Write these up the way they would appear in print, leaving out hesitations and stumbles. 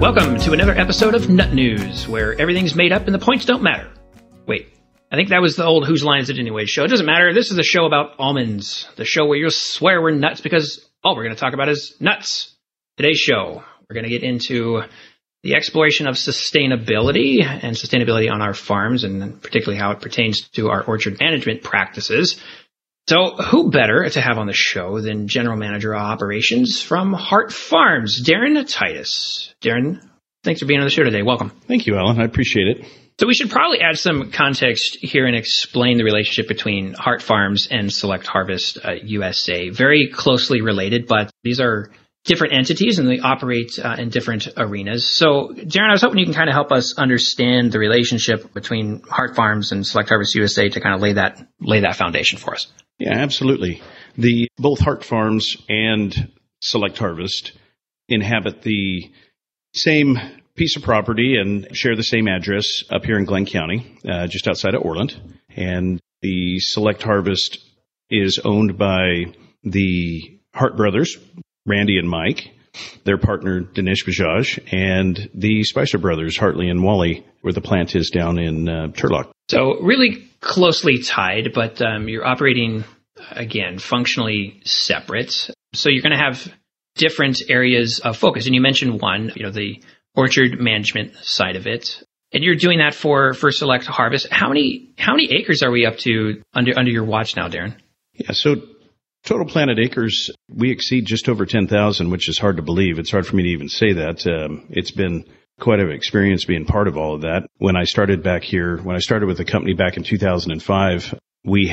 Welcome to another episode of Nut News, where everything's made up and the points don't matter. Wait, I think that was the old Whose Line Is It Anyway show. It doesn't matter. This is a show about almonds, the show where you'll swear we're nuts because all we're going to talk about is nuts. Today's show, we're going to get into the exploration of sustainability and sustainability on our farms, and particularly how it pertains to our orchard management practices. So who better to have on the show than General Manager of Operations from Hart Farms, Darren Titus. Darren, thanks for being on the show today. Welcome. Thank you, Alan. I appreciate it. So we should probably add some context here and explain the relationship between Hart Farms and Select Harvest USA. Very closely related, but these are different entities and they operate in different arenas. So, Darren, I was hoping you can kind of help us understand the relationship between Hart Farms and Select Harvest USA to kind of lay that foundation for us. Yeah, absolutely. Both Hart Farms and Select Harvest inhabit the same piece of property and share the same address up here in Glen County, just outside of Orland. And the Select Harvest is owned by the Hart brothers, Randy and Mike, their partner, Dinesh Bajaj, and the Spicer brothers, Hartley and Wally, where the plant is down in Turlock. So really closely tied, but you're operating, again, functionally separate. So you're going to have different areas of focus. And you mentioned one, the orchard management side of it. And you're doing that for Select Harvest. How many acres are we up to under your watch now, Darren? Yeah, so total planted acres, we exceed just over 10,000, which is hard to believe. It's hard for me to even say that. It's been quite an experience being part of all of that. When I started with the company back in 2005, we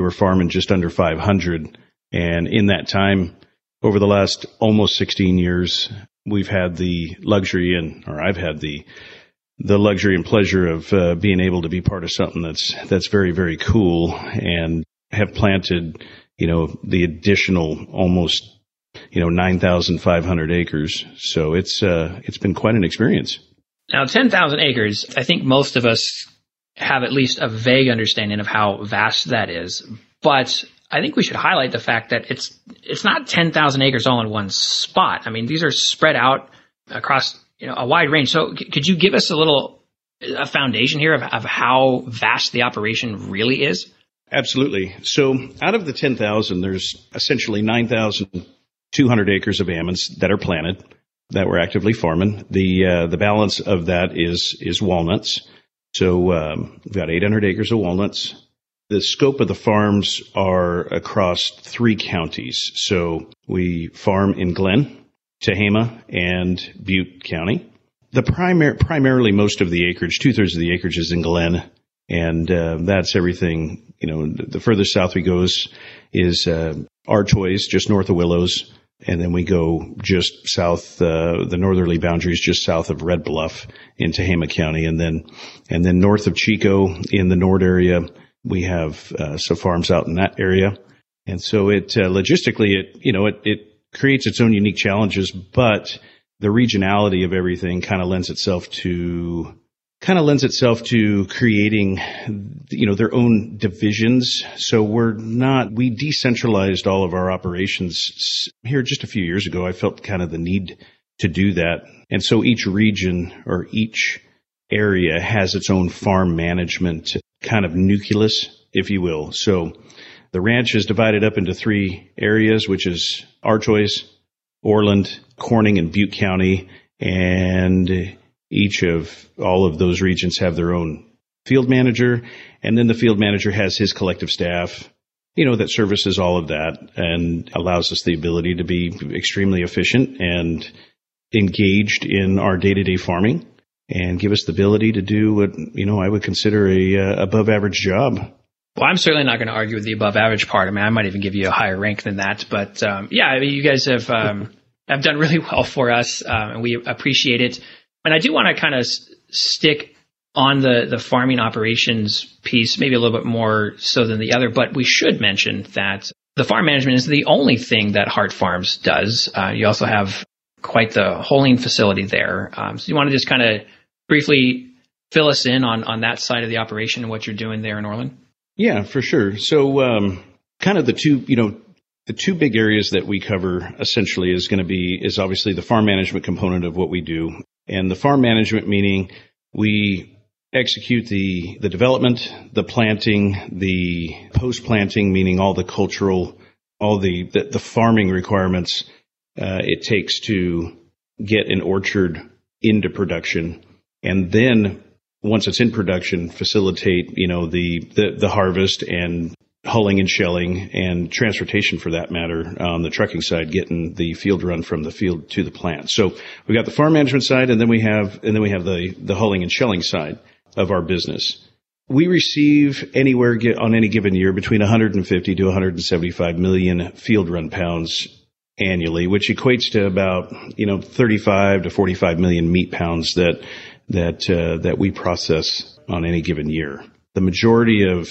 were farming just under 500. And in that time, over the last almost 16 years, we've had the luxury I've had the luxury and pleasure of being able to be part of something that's very, very cool, and have planted the additional almost 9,500 acres. So it's been quite an experience. Now, 10,000 acres, I think most of us have at least a vague understanding of how vast that is. But I think we should highlight the fact that it's not 10,000 acres all in one spot. I mean, these are spread out across a wide range. So could you give us a foundation here of how vast the operation really is? Absolutely. So out of the 10,000, there's essentially 9,200 acres of almonds that are planted, that we're actively farming. The balance of that is walnuts. So we've got 800 acres of walnuts. The scope of the farms are across 3 counties. So we farm in Glen, Tehama, and Butte County. Primarily most of the acreage, 2/3 of the acreage is in Glen. And that's everything, the further south we goes is Artois, just north of Willows. And then we go just south, the northerly boundaries, just south of Red Bluff in Tehama County. And then north of Chico in the Nord area, we have some farms out in that area. And so it logistically, it creates its own unique challenges, but the regionality of everything kind of lends itself to creating, their own divisions. So we decentralized all of our operations here just a few years ago. I felt kind of the need to do that. And so each region or each area has its own farm management kind of nucleus, if you will. So the ranch is divided up into 3 areas, which is Artois, Orland, Corning, and Butte County. And each of all of those regions have their own field manager, and then the field manager has his collective staff, that services all of that and allows us the ability to be extremely efficient and engaged in our day-to-day farming and give us the ability to do what, I would consider a above-average job. Well, I'm certainly not going to argue with the above-average part. I mean, I might even give you a higher rank than that. But, you guys have done really well for us, and we appreciate it. And I do want to kind of stick on the farming operations piece, maybe a little bit more so than the other, but we should mention that the farm management is the only thing that Hart Farms does. You also have quite the holding facility there. So you want to just kind of briefly fill us in on that side of the operation and what you're doing there in Orland? Yeah, for sure. So kind of the two, The two big areas that we cover essentially is obviously the farm management component of what we do. And the farm management meaning we execute the development, the planting, the post-planting, meaning all the cultural, all the farming requirements it takes to get an orchard into production. And then once it's in production, facilitate, you know, the harvest and hulling and shelling and transportation for that matter on the trucking side, getting the field run from the field to the plant. So we got the farm management side, and then we have the hulling and shelling side of our business. We receive anywhere on any given year between 150 to 175 million field run pounds annually, which equates to about, 35 to 45 million meat pounds that we process on any given year. The majority of,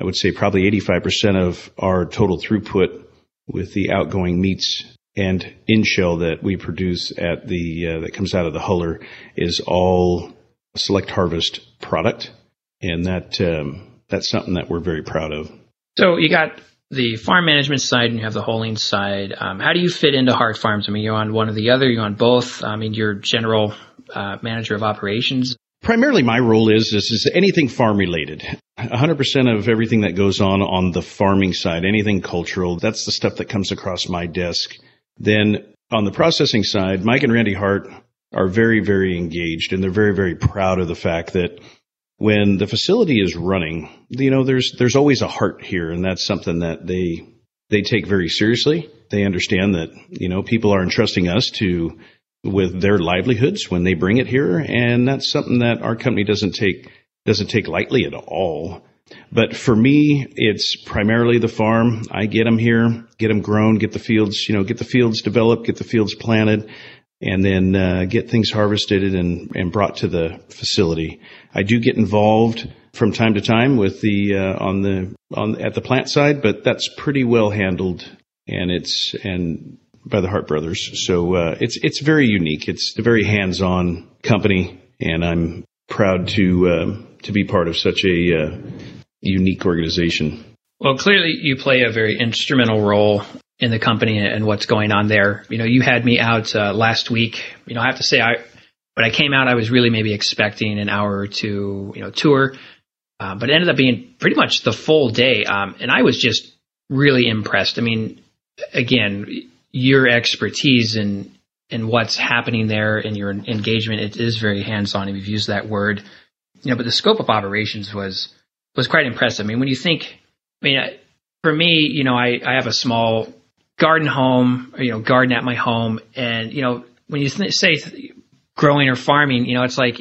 I would say probably 85% of our total throughput with the outgoing meats and in-shell that we produce at that comes out of the huller is all Select Harvest product. And that's something that we're very proud of. So you got the farm management side and you have the hulling side. How do you fit into Hart Farms? I mean, you're on one or the other, you're on both. I mean, you're general manager of operations. Primarily my role is anything farm related. 100% of everything that goes on the farming side, anything cultural, that's the stuff that comes across my desk. Then on the processing side, Mike and Randy Hart are very, very engaged, and they're very, very proud of the fact that when the facility is running, there's always a Hart here, and that's something that they take very seriously. They understand that, people are entrusting us with their livelihoods when they bring it here. And that's something that our company doesn't take lightly at all. But for me, it's primarily the farm. I get them here, get them grown, get the fields, get the fields developed, get the fields planted, and then get things harvested and brought to the facility. I do get involved from time to time with at the plant side, but that's pretty well handled and by the Hart brothers. So it's very unique. It's a very hands-on company, and I'm proud to be part of such a unique organization. Well, clearly you play a very instrumental role in the company and what's going on there. You had me out last week. I have to say, when I came out, I was really maybe expecting an hour or two, tour, but it ended up being pretty much the full day. And I was just really impressed. I mean, again, your expertise in what's happening there and your engagement, it is very hands-on, if you've used that word. But the scope of operations was quite impressive. I mean, when you think, for me, I have a small garden home, garden at my home. And, when you say growing or farming, it's like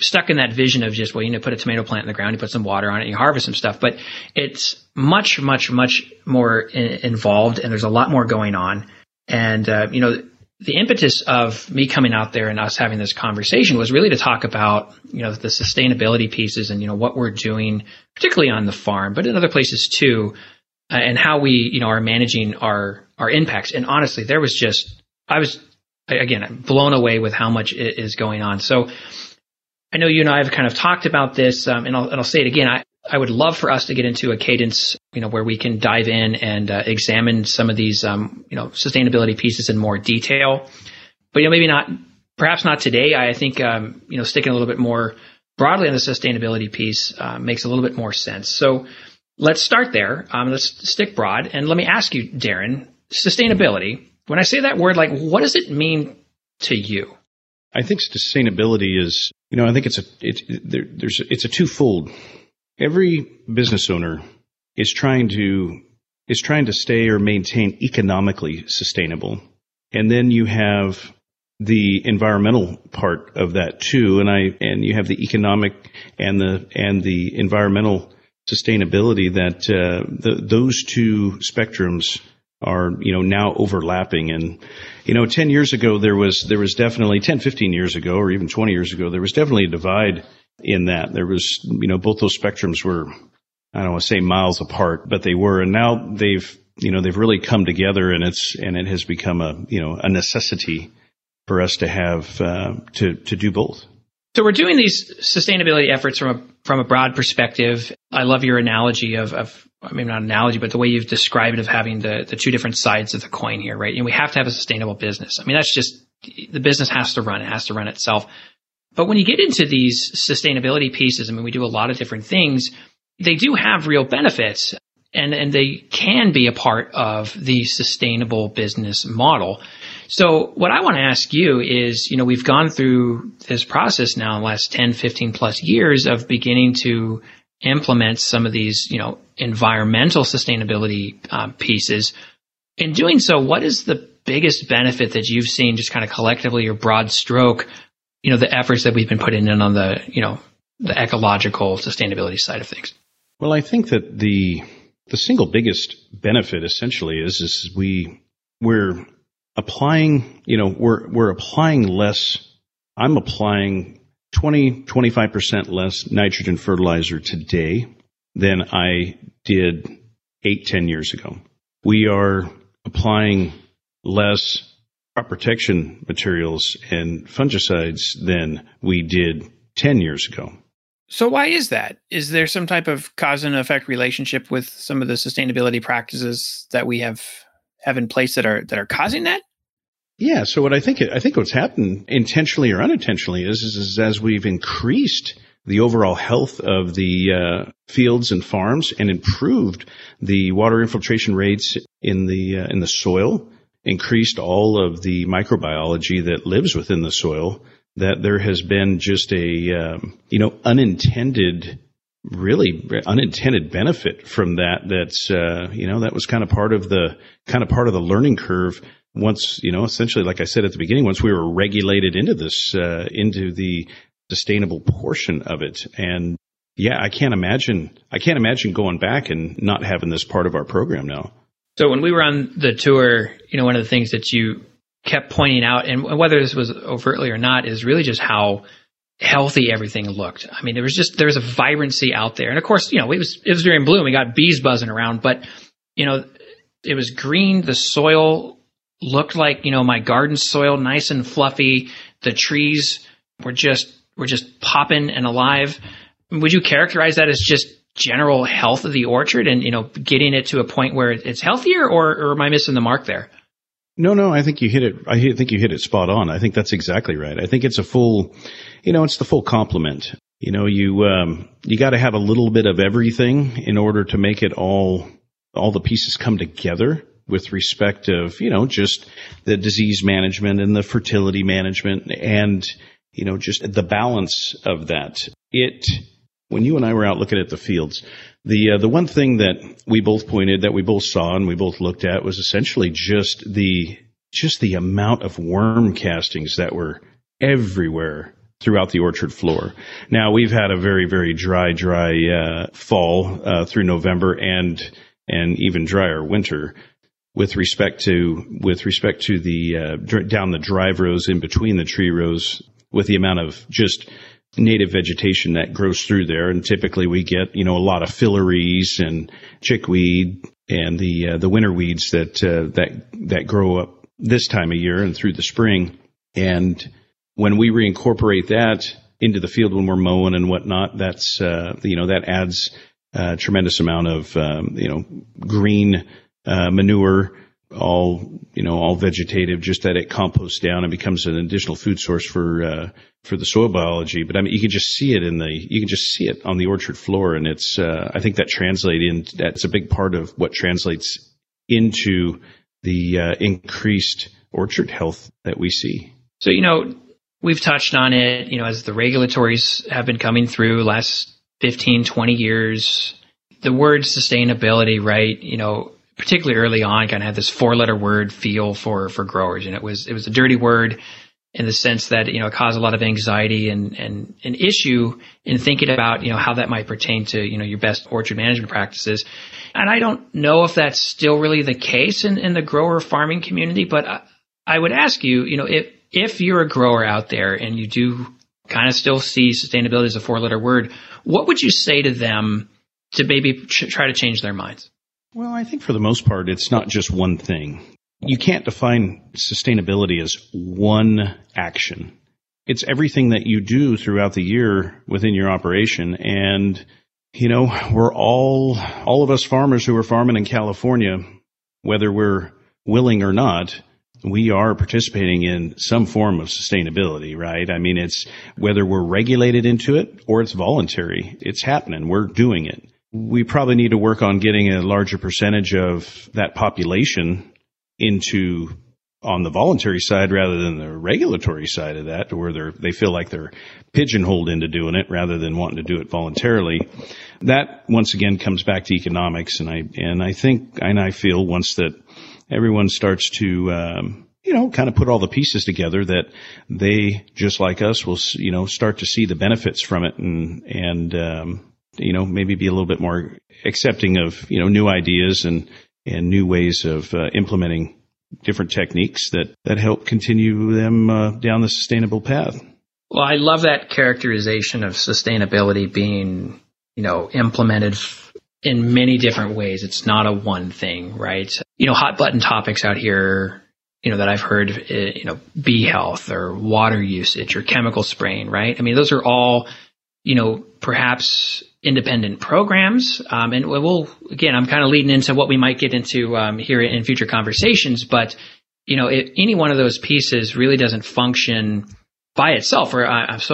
stuck in that vision of just, put a tomato plant in the ground, you put some water on it, you harvest some stuff. But it's much, much, much more involved, and there's a lot more going on. And, the impetus of me coming out there and us having this conversation was really to talk about, the sustainability pieces and, what we're doing, particularly on the farm, but in other places too, and how we, are managing our impacts. And honestly, there was just, I'm blown away with how much is going on. So I know you and I have kind of talked about this, and I'll say it again. I would love for us to get into a cadence, where we can dive in and examine some of these, sustainability pieces in more detail. But, perhaps not today. I think, sticking a little bit more broadly on the sustainability piece makes a little bit more sense. So let's start there. Let's stick broad. And let me ask you, Darren, sustainability. When I say that word, what does it mean to you? I think sustainability is, it's a twofold. Every business owner is trying to stay or maintain economically sustainable. And then you have the environmental part of that too, and you have the economic and the environmental sustainability that those two spectrums are, now overlapping. And, 10 years ago, there was definitely 10, 15 years ago, or even 20 years ago, there was definitely a divide in that. There was, both those spectrums were, I don't want to say miles apart, but they were. And now they've really come together, and it has become a, a necessity for us to have, to do both. So we're doing these sustainability efforts from a broad perspective. I love your analogy of I mean, not an analogy, but the way you've described it of having the two different sides of the coin here, right? And we have to have a sustainable business. I mean, that's just, the business has to run. It has to run itself. But when you get into these sustainability pieces, I mean, we do a lot of different things. They do have real benefits, and they can be a part of the sustainable business model. So what I want to ask you is, you know, we've gone through this process now in the last 10, 15 plus years of beginning to implement some of these, you know, environmental sustainability pieces. In doing so, what is the biggest benefit that you've seen, just kind of collectively or broad stroke, you know, the efforts that we've been putting in on the, you know, the ecological sustainability side of things? Well, I think that the single biggest benefit essentially is we're applying, you know, we're applying less. I'm applying 20-25% less nitrogen fertilizer today than I did 8-10 years ago. We are applying less crop protection materials and fungicides than we did 10 years ago. So why is that? Is there some type of cause and effect relationship with some of the sustainability practices that we have in place that are causing that? Yeah. So what I think what's happened intentionally or unintentionally is as we've increased the overall health of the fields and farms and improved the water infiltration rates in the soil, increased all of the microbiology that lives within the soil, that there has been just a, really unintended benefit from that. That's, that was kind of part of the learning curve. Once, you know, essentially, like I said at the beginning, once we were regulated into this, into the sustainable portion of it. And yeah, I can't imagine going back and not having this part of our program now. So when we were on the tour, you know, one of the things that you kept pointing out, and whether this was overtly or not, is really just how healthy everything looked. I mean, there was a vibrancy out there. And of course, you know, it was during bloom. We got bees buzzing around, but you know, it was green. The soil looked like, you know, my garden soil, nice and fluffy. The trees were just popping and alive. Would you characterize that as just general health of the orchard and, you know, getting it to a point where it's healthier, or am I missing the mark there? No, I think you hit it. I think you hit it spot on. I think that's exactly right. I think it's a full, you know, it's the full complement. You know, you got to have a little bit of everything in order to make it all the pieces come together with respect of, you know, just the disease management and the fertility management and, you know, just the balance of that. When you and I were out looking at the fields, the one thing that we both pointed, that we both saw and we both looked at, was essentially just the amount of worm castings that were everywhere throughout the orchard floor. Now, we've had a very, very dry fall through November and even drier winter with respect to the down the drive rows in between the tree rows, with the amount of just native vegetation that grows through there. And typically we get, you know, a lot of fillaries and chickweed and the winter weeds that grow up this time of year and through the spring. And when we reincorporate that into the field when we're mowing and whatnot, that's, that adds a tremendous amount of, green manure, all vegetative, just that it composts down and becomes an additional food source for the soil biology. But I mean, you can just see it on the orchard floor. And it's, I think that's a big part of what translates into the, increased orchard health that we see. So, you know, we've touched on it, you know, as the regulatories have been coming through last 15, 20 years, the word sustainability, right? You know, particularly early on, kind of had this 4-letter word feel for growers. And it was a dirty word in the sense that, you know, it caused a lot of anxiety and an issue in thinking about, you know, how that might pertain to, you know, your best orchard management practices. And I don't know if that's still really the case in the grower farming community, but I would ask you, you know, if you're a grower out there and you do kind of still see sustainability as a 4-letter word, what would you say to them to maybe try to change their minds? Well, I think for the most part, it's not just one thing. You can't define sustainability as one action. It's everything that you do throughout the year within your operation. And you know, we're all of us farmers who are farming in California, whether we're willing or not, we are participating in some form of sustainability, right? I mean, it's whether we're regulated into it or it's voluntary, it's happening. We're doing it. We probably need to work on getting a larger percentage of that population into on the voluntary side rather than the regulatory side of that, where they feel like they're pigeonholed into doing it rather than wanting to do it voluntarily. That once again comes back to economics. And I feel once that everyone starts to, kind of put all the pieces together, that they, just like us, will, start to see the benefits from it and maybe be a little bit more accepting of, new ideas and new ways of implementing different techniques that help continue them down the sustainable path. Well, I love that characterization of sustainability being, implemented in many different ways. It's not a one thing, right? Hot button topics out here, that I've heard, bee health or water usage or chemical spraying, right? I mean, those are all, perhaps independent programs. And I'm kind of leading into what we might get into here in future conversations. But, if any one of those pieces really doesn't function by itself, so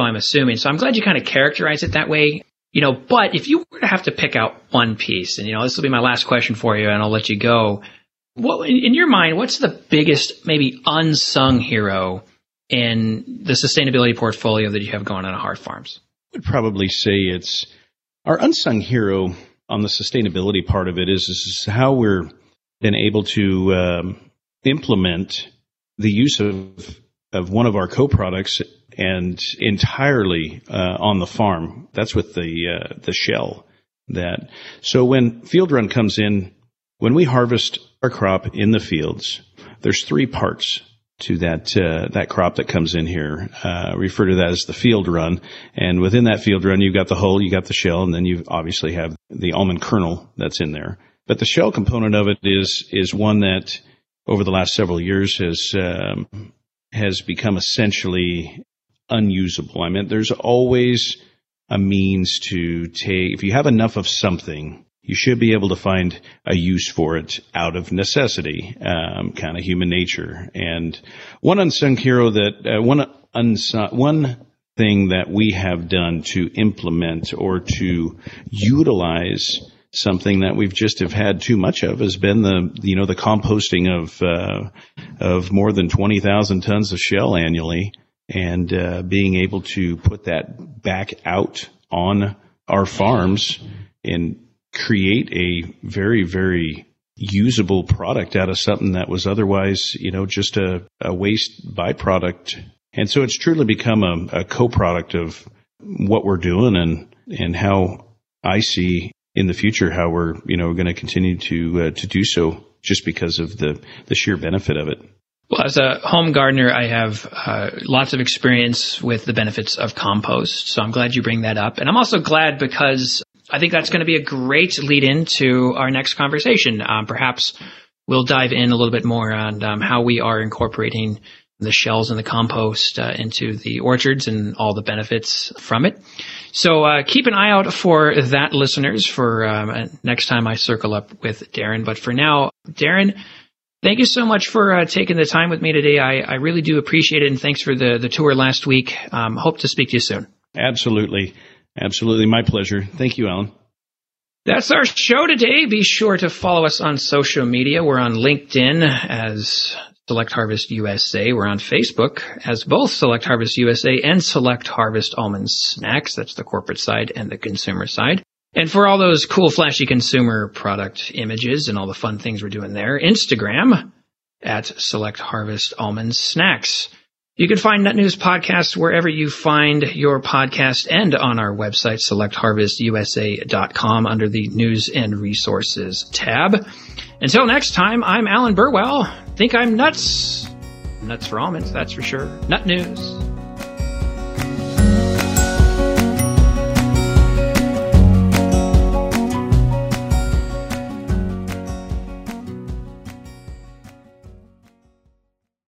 I'm assuming. So I'm glad you kind of characterize it that way. But if you were to have to pick out one piece, and, this will be my last question for you, and I'll let you go. What, in your mind, what's the biggest, maybe unsung hero in the sustainability portfolio that you have going on at Hart Farms? I would probably say it's our unsung hero on the sustainability part of it is how we're been able to implement the use of one of our co-products and entirely on the farm. That's with the shell. That so when field run comes in, when we harvest our crop in the fields, there's three parts to that crop that comes in here. Refer to that as the field run. And within that field run, you've got the hull, you got the shell, and then you obviously have the almond kernel that's in there. But the shell component of it is one that over the last several years has become essentially unusable. I mean, there's always a means to take, if you have enough of something, you should be able to find a use for it out of necessity, kind of human nature. And one unsung hero that, one thing that we have done to implement or to utilize something that we've just have had too much of has been the composting of more than 20,000 tons of shell annually, and being able to put that back out on our farms and create a very, very usable product out of something that was otherwise, just a waste byproduct. And so it's truly become a co-product of what we're doing and how I see in the future how we're, going to continue to do so, just because of the sheer benefit of it. Well, as a home gardener, I have lots of experience with the benefits of compost. So I'm glad you bring that up. And I'm also glad because I think that's going to be a great lead into our next conversation. Perhaps we'll dive in a little bit more on how we are incorporating the shells and the compost into the orchards and all the benefits from it. So keep an eye out for that, listeners, for next time I circle up with Darren. But for now, Darren, thank you so much for taking the time with me today. I really do appreciate it, and thanks for the tour last week. Hope to speak to you soon. Absolutely. Absolutely. My pleasure. Thank you, Alan. That's our show today. Be sure to follow us on social media. We're on LinkedIn as Select Harvest USA. We're on Facebook as both Select Harvest USA and Select Harvest Almond Snacks. That's the corporate side and the consumer side. And for all those cool, flashy consumer product images and all the fun things we're doing there, Instagram at Select Harvest Almond Snacks. You can find Nut News Podcast wherever you find your podcast and on our website, selectharvestusa.com, under the News and Resources tab. Until next time, I'm Alan Burwell. Think I'm nuts. Nuts for almonds, that's for sure. Nut News.